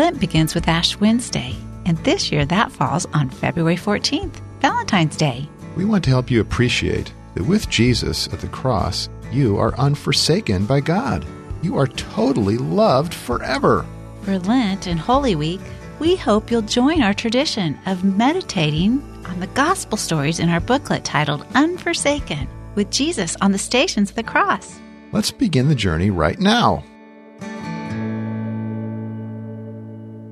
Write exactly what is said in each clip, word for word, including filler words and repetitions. Lent begins with Ash Wednesday, and this year that falls on February fourteenth, Valentine's Day. We want to help you appreciate that with Jesus at the cross, you are unforsaken by God. You are totally loved forever. For Lent and Holy Week, we hope you'll join our tradition of meditating on the gospel stories in our booklet titled Unforsaken, with Jesus on the Stations of the Cross. Let's begin the journey right now.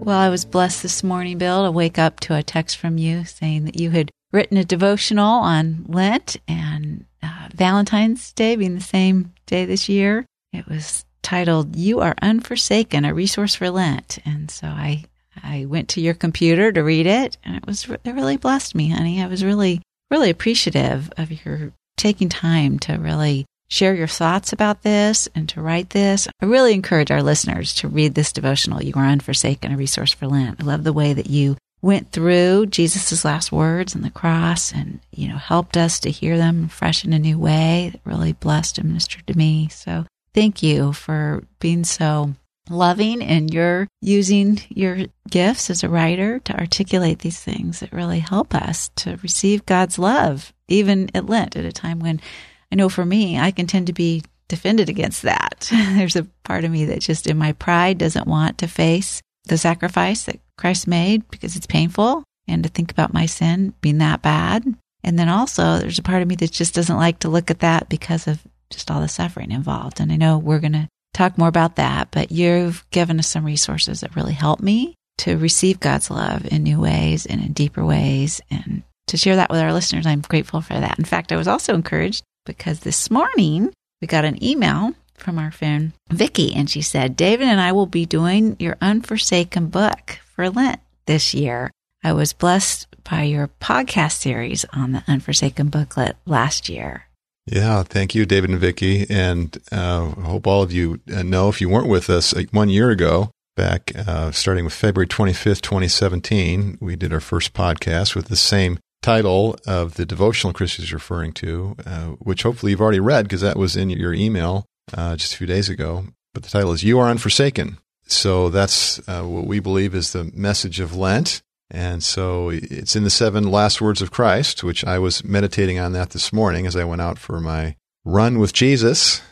Well, I was blessed this morning, Bill, to wake up to a text from you saying that you had written a devotional on Lent and uh, Valentine's Day being the same day this year. It was titled, You Are Unforsaken, a Resource for Lent. And so I, I went to your computer to read it, and it was it really blessed me, honey. I was really, really appreciative of your taking time to really share your thoughts about this and to write this. I really encourage our listeners to read this devotional, You Are Unforsaken, a Resource for Lent. I love the way that you went through Jesus' last words on the cross and, you know, helped us to hear them fresh in a new way. It really blessed and ministered to me. So thank you for being so loving and you're using your gifts as a writer to articulate these things that really help us to receive God's love, even at Lent, at a time when I know for me, I can tend to be defended against that. There's a part of me that just in my pride doesn't want to face the sacrifice that Christ made because it's painful and to think about my sin being that bad. And then also there's a part of me that just doesn't like to look at that because of just all the suffering involved. And I know we're going to talk more about that, but you've given us some resources that really help me to receive God's love in new ways and in deeper ways. And to share that with our listeners, I'm grateful for that. In fact, I was also encouraged because this morning we got an email from our friend Vicky, and she said, David and I will be doing your Unforsaken book for Lent this year. I was blessed by your podcast series on the Unforsaken booklet last year. Yeah, thank you, David and Vicky. And I uh, hope all of you know, if you weren't with us like one year ago, back uh, starting with February twenty-fifth, twenty seventeen, we did our first podcast with the same title of the devotional Christy's referring to, uh, which hopefully you've already read because that was in your email uh, just a few days ago. But the title is You Are Unforsaken. So that's uh, what we believe is the message of Lent. And so it's in the seven last words of Christ, which I was meditating on that this morning as I went out for my run with Jesus,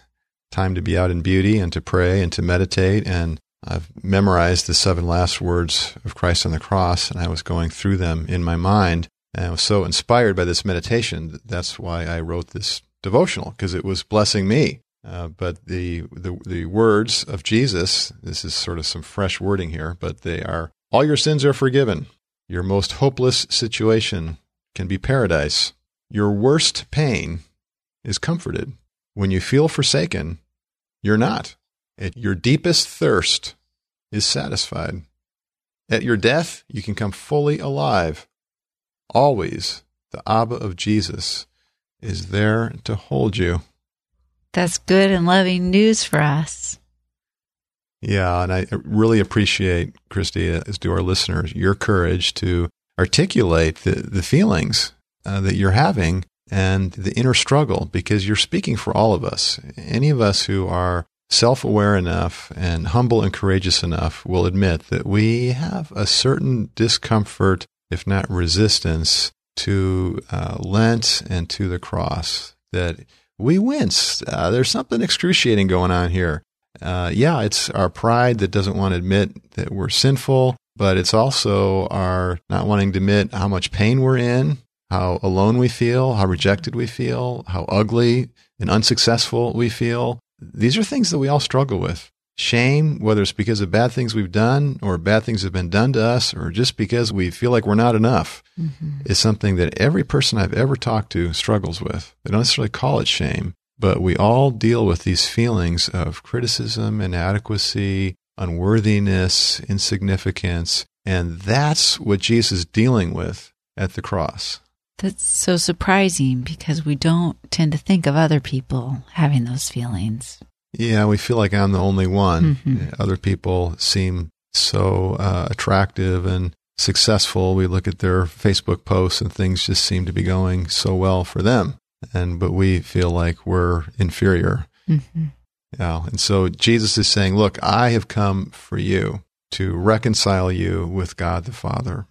time to be out in beauty and to pray and to meditate. And I've memorized the seven last words of Christ on the cross, and I was going through them in my mind. And I was so inspired by this meditation that that's why I wrote this devotional, because it was blessing me. Uh, but the, the the words of Jesus, this is sort of some fresh wording here, but they are, all your sins are forgiven. Your most hopeless situation can be paradise. Your worst pain is comforted. When you feel forsaken, you're not. At your deepest thirst is satisfied. At your death, you can come fully alive. Always, the Abba of Jesus is there to hold you. That's good and loving news for us. Yeah, and I really appreciate, Christy, as do our listeners, your courage to articulate the, the feelings uh, that you're having and the inner struggle, because you're speaking for all of us. Any of us who are self-aware enough and humble and courageous enough will admit that we have a certain discomfort, if not resistance, to uh, Lent and to the cross, that we wince. Uh, there's something excruciating going on here. Uh, yeah, it's our pride that doesn't want to admit that we're sinful, but it's also our not wanting to admit how much pain we're in, how alone we feel, how rejected we feel, how ugly and unsuccessful we feel. These are things that we all struggle with. Shame, whether it's because of bad things we've done or bad things have been done to us or just because we feel like we're not enough, mm-hmm. is something that every person I've ever talked to struggles with. They don't necessarily call it shame, but we all deal with these feelings of criticism, inadequacy, unworthiness, insignificance, and that's what Jesus is dealing with at the cross. That's so surprising because we don't tend to think of other people having those feelings. Yeah, we feel like I'm the only one. Mm-hmm. Other people seem so uh, attractive and successful. We look at their Facebook posts and things just seem to be going so well for them. And but we feel like we're inferior. Mm-hmm. Yeah, and so Jesus is saying, look, I have come for you. to reconcile you with God the Father.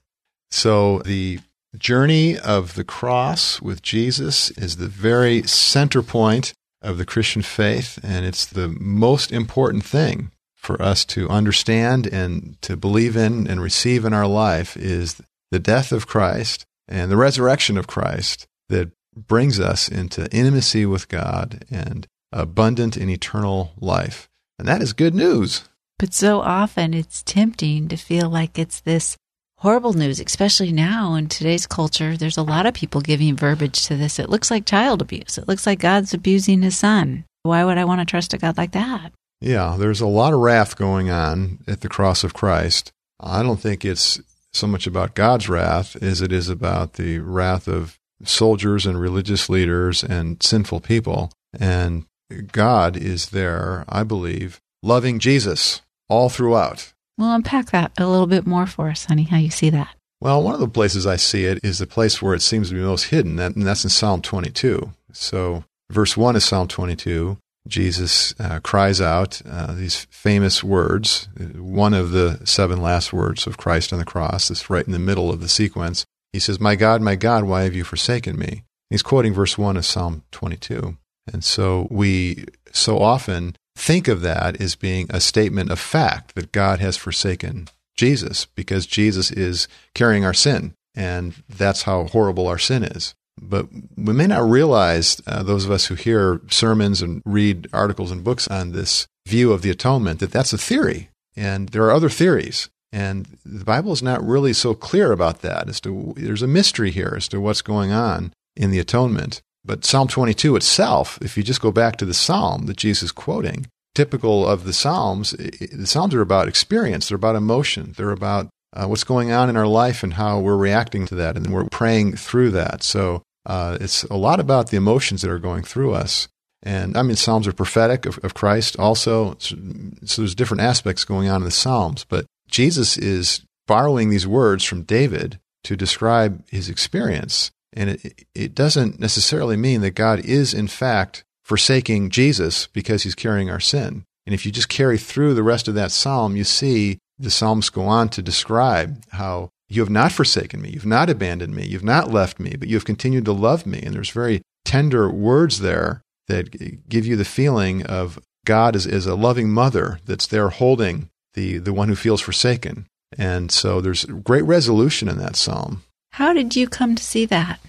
So the journey of the cross with Jesus is the very center point of the Christian faith, and it's the most important thing for us to understand and to believe in and receive in our life is the death of Christ and the resurrection of Christ that brings us into intimacy with God and abundant and eternal life. And that is good news. But so often it's tempting to feel like it's this horrible news, especially now in today's culture. There's a lot of people giving verbiage to this. It looks like child abuse. It looks like God's abusing his son. Why would I want to trust a God like that? Yeah, there's a lot of wrath going on at the cross of Christ. I don't think it's so much about God's wrath as it is about the wrath of soldiers and religious leaders and sinful people. And God is there, I believe, loving Jesus all throughout. Well, unpack that a little bit more for us, honey, how you see that. Well, one of the places I see it is the place where it seems to be most hidden, and that's in Psalm twenty-two. So verse one is Psalm twenty-two. Jesus uh, cries out uh, these famous words, one of the seven last words of Christ on the cross. It's right in the middle of the sequence. He says, "My God, my God, why have you forsaken me?" He's quoting verse one of Psalm twenty-two. And so we so often think of that as being a statement of fact that God has forsaken Jesus because Jesus is carrying our sin, and that's how horrible our sin is. But we may not realize, uh, those of us who hear sermons and read articles and books on this view of the atonement, that that's a theory, and there are other theories. And the Bible is not really so clear about that. As to, there's a mystery here as to what's going on in the atonement. But Psalm twenty-two itself, if you just go back to the psalm that Jesus is quoting, typical of the Psalms, the Psalms are about experience, they're about emotion, they're about uh, what's going on in our life and how we're reacting to that, and we're praying through that. So uh, it's a lot about the emotions that are going through us. And I mean, Psalms are prophetic of, of Christ also, so, so there's different aspects going on in the Psalms. But Jesus is borrowing these words from David to describe his experience. And it, it doesn't necessarily mean that God is, in fact, forsaking Jesus because he's carrying our sin. And if you just carry through the rest of that psalm, you see the psalms go on to describe how you have not forsaken me, you've not abandoned me, you've not left me, but you have continued to love me. And there's very tender words there that give you the feeling of God as, as a loving mother that's there holding the, the one who feels forsaken. And so there's great resolution in that psalm. How did you come to see that?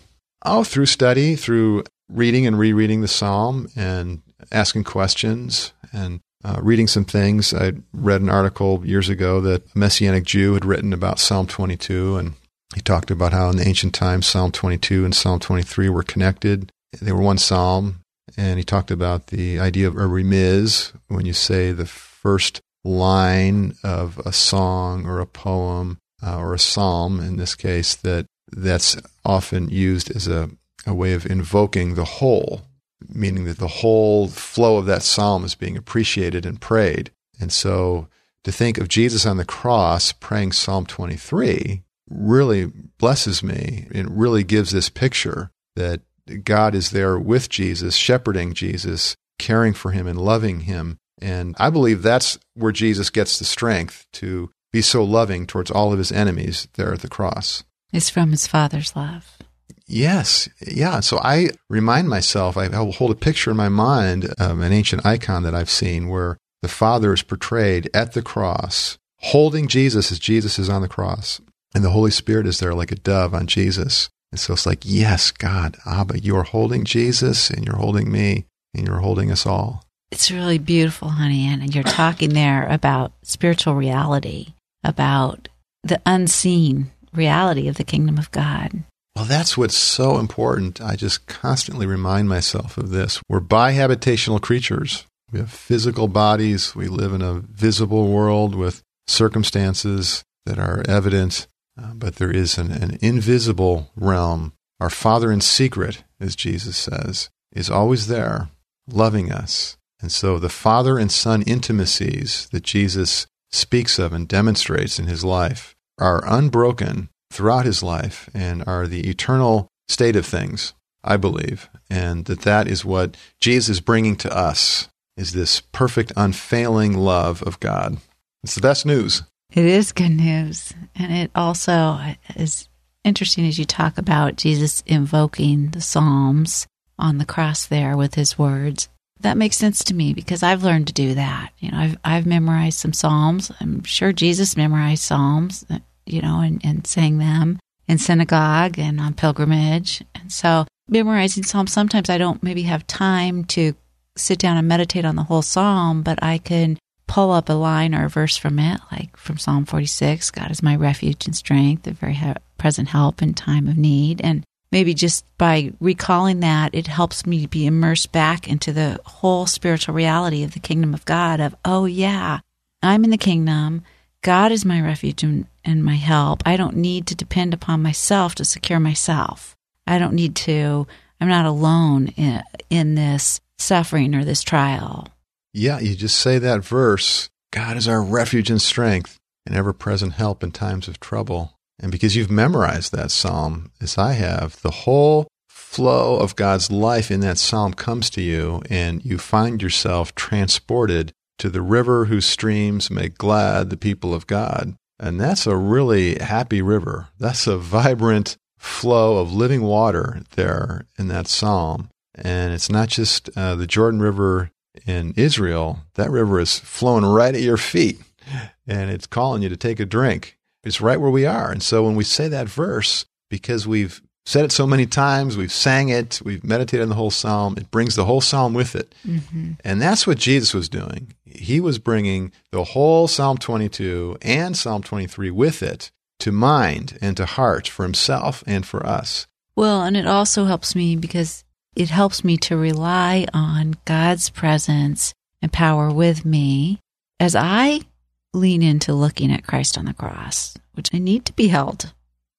Oh, through study, through reading and rereading the psalm and asking questions and uh, reading some things. I read an article years ago that a Messianic Jew had written about Psalm twenty-two, and he talked about how in the ancient times Psalm twenty-two and Psalm twenty-three were connected. They were one psalm, and he talked about the idea of a remiz, when you say the first line of a song or a poem uh, or a psalm in this case, that that's often used as a, a way of invoking the whole, meaning that the whole flow of that psalm is being appreciated and prayed. And so to think of Jesus on the cross praying Psalm twenty-three really blesses me. It really gives this picture that God is there with Jesus, shepherding Jesus, caring for him and loving him. And I believe that's where Jesus gets the strength to be so loving towards all of his enemies there at the cross. It's from his Father's love. Yes. Yeah. So I remind myself, I hold a picture in my mind of an ancient icon that I've seen where the Father is portrayed at the cross, holding Jesus as Jesus is on the cross. And the Holy Spirit is there like a dove on Jesus. And so it's like, yes, God, Abba, you are holding Jesus and you're holding me and you're holding us all. It's really beautiful, honey. And you're talking there about spiritual reality, about the unseen reality of the kingdom of God. Well, that's what's so important. I just constantly remind myself of this. We're bihabitational creatures. We have physical bodies. We live in a visible world with circumstances that are evident, uh, but there is an, an invisible realm. Our Father in secret, as Jesus says, is always there, loving us. And so the Father and Son intimacies that Jesus speaks of and demonstrates in his life are unbroken throughout his life and are the eternal state of things, I believe, and that that is what Jesus is bringing to us, is this perfect, unfailing love of God. It's the best news. It is good news. And it also is interesting as you talk about Jesus invoking the Psalms on the cross there with his words. That makes sense to me because I've learned to do that. You know, I've I've memorized some Psalms. I'm sure Jesus memorized Psalms, you know, and, and sang them in synagogue and on pilgrimage. And so memorizing Psalms, sometimes I don't maybe have time to sit down and meditate on the whole Psalm, but I can pull up a line or a verse from it, like from Psalm forty-six, God is my refuge and strength, a very present help in time of need. And maybe just by recalling that, it helps me be immersed back into the whole spiritual reality of the kingdom of God of, oh yeah, I'm in the kingdom. God is my refuge and, and my help. I don't need to depend upon myself to secure myself. I don't need to, I'm not alone in, in this suffering or this trial. Yeah, you just say that verse, God is our refuge and strength, an ever-present help in times of trouble. And because you've memorized that psalm, as I have, the whole flow of God's life in that psalm comes to you, and you find yourself transported to the river whose streams make glad the people of God. And that's a really happy river. That's a vibrant flow of living water there in that psalm. And it's not just uh, the Jordan River in Israel, that river is flowing right at your feet, and it's calling you to take a drink. It's right where we are. And so when we say that verse, because we've said it so many times, we've sang it, we've meditated on the whole psalm, it brings the whole psalm with it. Mm-hmm. And that's what Jesus was doing. He was bringing the whole Psalm twenty-two and Psalm twenty-three with it to mind and to heart for himself and for us. Well, and it also helps me because it helps me to rely on God's presence and power with me as I lean into looking at Christ on the cross, which I need to be held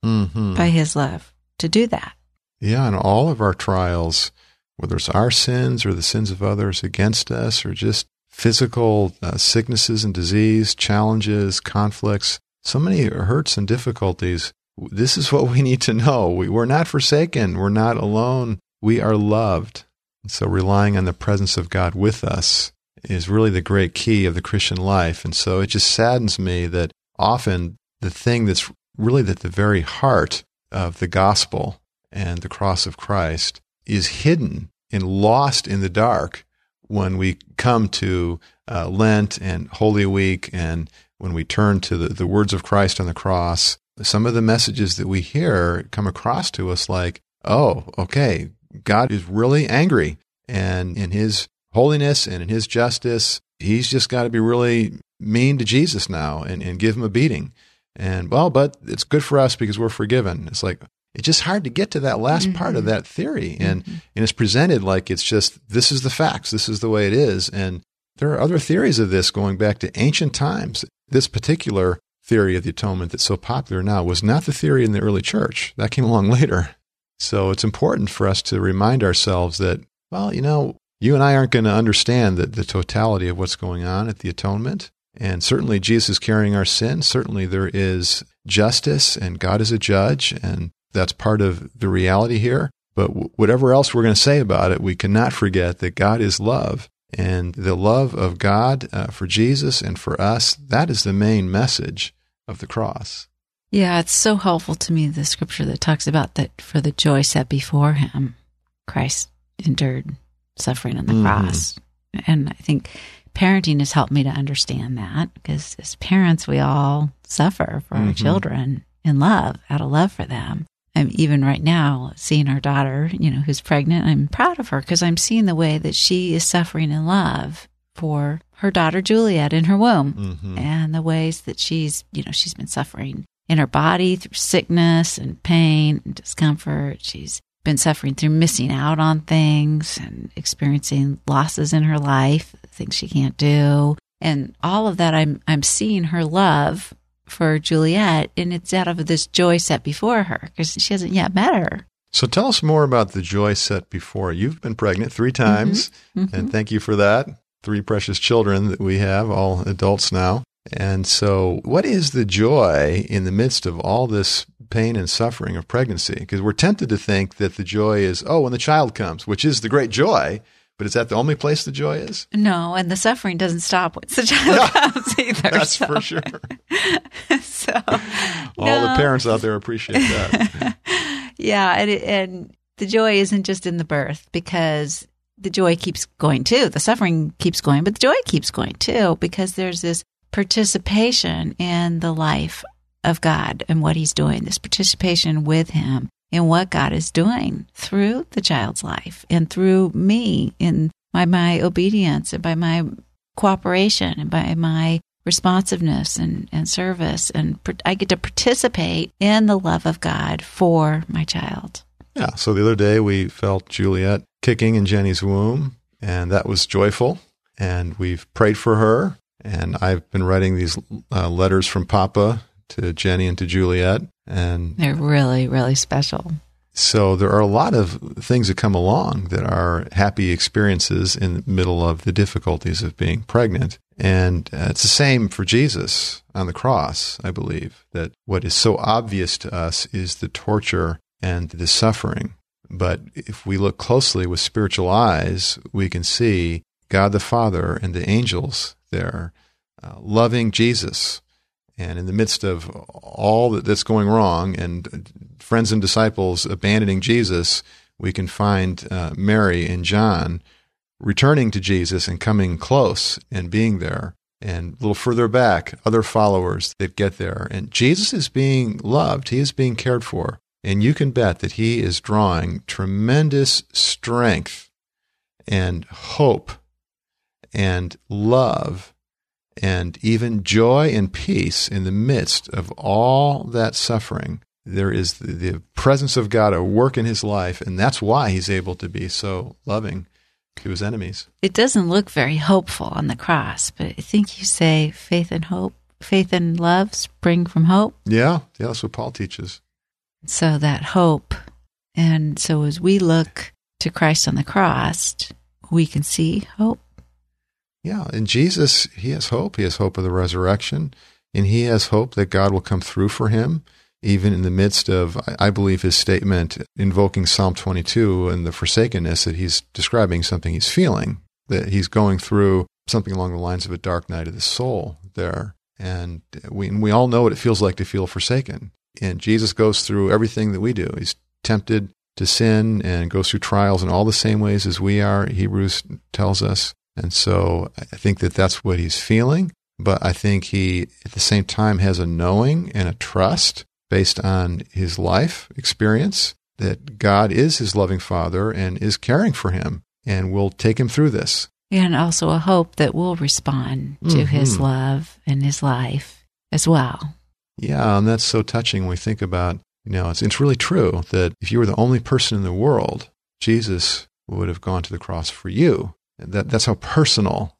mm-hmm. by his love to do that. Yeah, and all of our trials, whether it's our sins or the sins of others against us or just physical uh, sicknesses and disease, challenges, conflicts, so many hurts and difficulties, this is what we need to know. We, we're not forsaken. We're not alone. We are loved. So relying on the presence of God with us is really the great key of the Christian life. And so it just saddens me that often the thing that's really at the very heart of the gospel and the cross of Christ is hidden and lost in the dark when we come to uh, Lent and Holy Week, and when we turn to the, the words of Christ on the cross. Some of the messages that we hear come across to us like, oh, okay, God is really angry, and in his holiness and in his justice, he's just got to be really mean to Jesus now and, and give him a beating. And, well, but it's good for us because we're forgiven. It's like, it's just hard to get to that last mm-hmm. part of that theory. And, mm-hmm. and it's presented like it's just, this is the facts, this is the way it is. And there are other theories of this going back to ancient times. This particular theory of the atonement that's so popular now was not the theory in the early church. That came along later. So it's important for us to remind ourselves that, well, you know, you and I aren't going to understand the, the totality of what's going on at the atonement. And certainly Jesus is carrying our sin. Certainly there is justice, and God is a judge, and that's part of the reality here. But w- whatever else we're going to say about it, we cannot forget that God is love. And the love of God uh, for Jesus and for us, that is the main message of the cross. Yeah, it's so helpful to me, the scripture that talks about that for the joy set before him, Christ endured suffering on the mm. cross. And I think parenting has helped me to understand that, because as parents, we all suffer for mm-hmm. our children in love, out of love for them. I'm even right now seeing our daughter, you know, who's pregnant. I'm proud of her because I'm seeing the way that she is suffering in love for her daughter, Juliet, in her womb mm-hmm. and the ways that she's, you know, she's been suffering in her body through sickness and pain and discomfort. She's been suffering through missing out on things and experiencing losses in her life, things she can't do. And all of that, I'm I'm seeing her love for Juliet, and it's out of this joy set before her, because she hasn't yet met her. So tell us more about the joy set before. You've been pregnant three times, mm-hmm. Mm-hmm. and thank you for that. Three precious children that we have, all adults now. And so what is the joy in the midst of all this pain and suffering of pregnancy? Because we're tempted to think that the joy is, oh, when the child comes, which is the great joy, But is that the only place the joy is? No, and the suffering doesn't stop once the child no, comes either. That's so. for sure. so, All no. the parents out there appreciate that. yeah, and, and the joy isn't just in the birth, because the joy keeps going too. The suffering keeps going, but the joy keeps going too, because there's this participation in the life of God and what he's doing, this participation with him in what God is doing through the child's life and through me in by my obedience and by my cooperation and by my responsiveness and, and service. And I get to participate in the love of God for my child. Yeah. So the other day we felt Juliet kicking in Jenny's womb, and that was joyful. And we've prayed for her. And I've been writing these uh, letters from Papa to Jenny and to Juliet. And they're really, really special. So there are a lot of things that come along that are happy experiences in the middle of the difficulties of being pregnant. And uh, it's the same for Jesus on the cross, I believe, that what is so obvious to us is the torture and the suffering. But if we look closely with spiritual eyes, we can see God the Father and the angels there uh, loving Jesus. And in the midst of all that's going wrong and friends and disciples abandoning Jesus, we can find uh, Mary and John returning to Jesus and coming close and being there. And a little further back, other followers that get there. And Jesus is being loved. He is being cared for. And you can bet that he is drawing tremendous strength and hope and love and even joy and peace in the midst of all that suffering. There is the, the presence of God at work in his life, and that's why he's able to be so loving to his enemies. It doesn't look very hopeful on the cross, but I think you say faith and hope, faith and love spring from hope. Yeah, yeah, that's what Paul teaches. So that hope, and so as we look to Christ on the cross, we can see hope. Yeah, and Jesus, he has hope. He has hope of the resurrection, and he has hope that God will come through for him, even in the midst of, I believe, his statement invoking Psalm twenty-two and the forsakenness that he's describing something he's feeling, that he's going through something along the lines of a dark night of the soul there. And we, and we all know what it feels like to feel forsaken. And Jesus goes through everything that we do. He's tempted to sin and goes through trials in all the same ways as we are, Hebrews tells us. And so I think that that's what he's feeling, but I think he, at the same time, has a knowing and a trust based on his life experience that God is his loving Father and is caring for him and will take him through this. And also a hope that we'll respond to mm-hmm. his love and his life as well. Yeah, and that's so touching when we think about, you know, it's, it's really true that if you were the only person in the world, Jesus would have gone to the cross for you. That that's how personal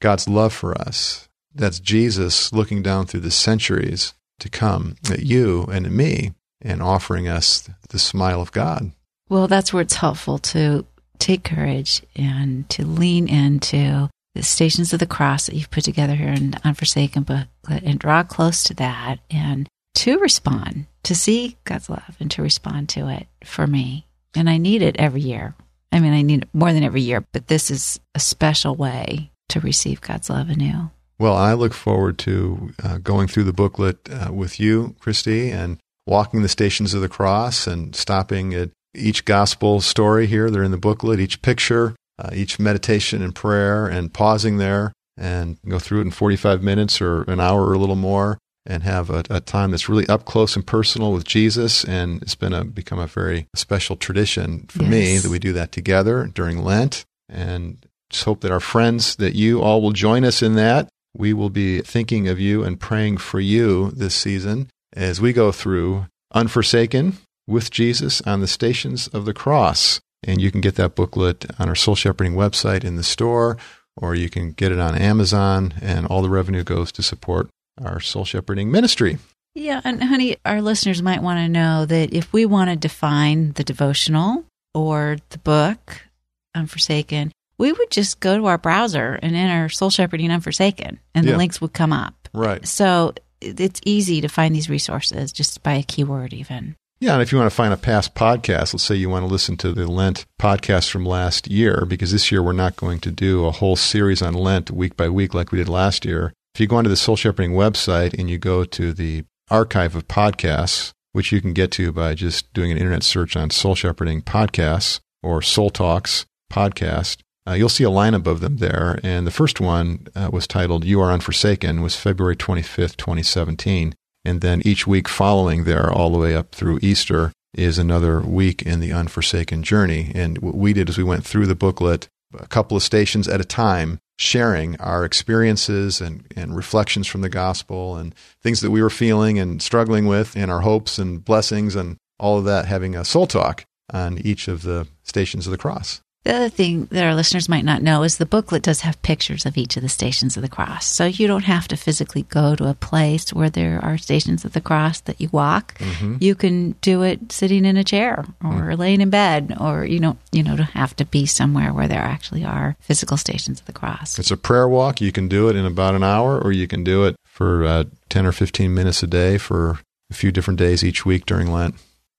God's love for us. That's Jesus looking down through the centuries to come at you and at me and offering us the smile of God. Well, that's where it's helpful to take courage and to lean into the Stations of the Cross that you've put together here in the Unforsaken booklet and draw close to that and to respond, to see God's love and to respond to it for me. And I need it every year. I mean, I need it more than every year, but this is a special way to receive God's love anew. Well, I look forward to uh, going through the booklet uh, with you, Christy, and walking the Stations of the Cross and stopping at each gospel story here. They're in the booklet, each picture, uh, each meditation and prayer, and pausing there and go through it in forty-five minutes or an hour or a little more and have a, a time that's really up close and personal with Jesus. And it's been a, become a very special tradition for yes. me that we do that together during Lent. And just hope that our friends, that you all will join us in that. We will be thinking of you and praying for you this season as we go through Unforsaken with Jesus on the Stations of the Cross. And you can get that booklet on our Soul Shepherding website in the store, or you can get it on Amazon, and all the revenue goes to support our Soul Shepherding ministry. Yeah, and honey, our listeners might want to know that if we want to define the devotional or the book, Unforsaken, we would just go to our browser and enter Soul Shepherding Unforsaken, and yeah. the links would come up. Right. So it's easy to find these resources just by a keyword even. Yeah, and if you want to find a past podcast, let's say you want to listen to the Lent podcast from last year, because this year we're not going to do a whole series on Lent week by week like we did last year. If you go onto the Soul Shepherding website and you go to the archive of podcasts, which you can get to by just doing an internet search on Soul Shepherding Podcasts or Soul Talks Podcast, uh, you'll see a lineup of them there. And the first one uh, was titled You Are Unforsaken, was February twenty-fifth, twenty seventeen. And then each week following there, all the way up through Easter, is another week in the Unforsaken journey. And what we did is we went through the booklet a couple of stations at a time, sharing our experiences and, and reflections from the gospel and things that we were feeling and struggling with and our hopes and blessings and all of that, having a soul talk on each of the stations of the cross. The other thing that our listeners might not know is the booklet does have pictures of each of the stations of the cross. So you don't have to physically go to a place where there are stations of the cross that you walk. Mm-hmm. You can do it sitting in a chair or mm-hmm. laying in bed, or you don't, you know, have to be somewhere where there actually are physical stations of the cross. It's a prayer walk. You can do it in about an hour, or you can do it for uh, ten or fifteen minutes a day for a few different days each week during Lent.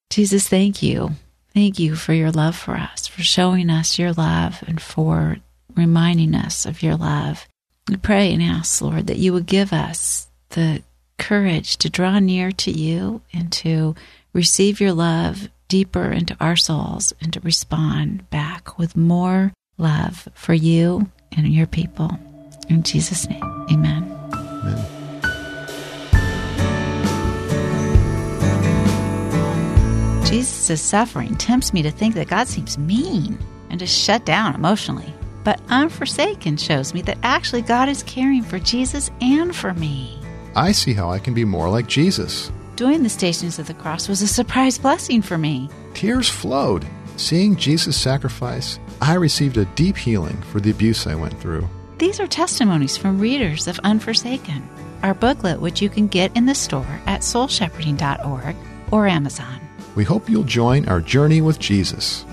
Jesus, thank you. Thank you for your love for us, for showing us your love and for reminding us of your love. We pray and ask, Lord, that you would give us the courage to draw near to you and to receive your love deeper into our souls and to respond back with more love for you and your people. In Jesus' name, amen. Amen. Jesus' suffering tempts me to think that God seems mean and to shut down emotionally. But Unforsaken shows me that actually God is caring for Jesus and for me. I see how I can be more like Jesus. Doing the Stations of the Cross was a surprise blessing for me. Tears flowed. Seeing Jesus' sacrifice, I received a deep healing for the abuse I went through. These are testimonies from readers of Unforsaken, our booklet, which you can get in the store at soul shepherding dot org or Amazon. We hope you'll join our journey with Jesus.